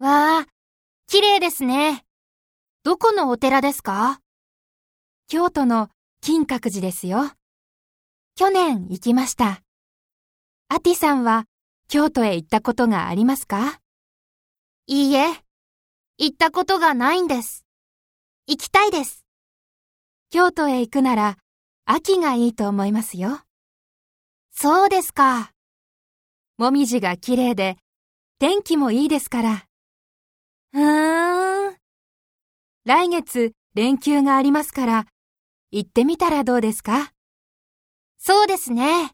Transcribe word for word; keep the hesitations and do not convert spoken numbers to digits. わあ、綺麗ですね。どこのお寺ですか？京都の金閣寺ですよ。去年行きました。アティさんは京都へ行ったことがありますか？いいえ、行ったことがないんです。行きたいです。京都へ行くなら秋がいいと思いますよ。そうですか。もみじが綺麗で天気もいいですから。うーん。来月連休がありますから行ってみたらどうですか？そうですね。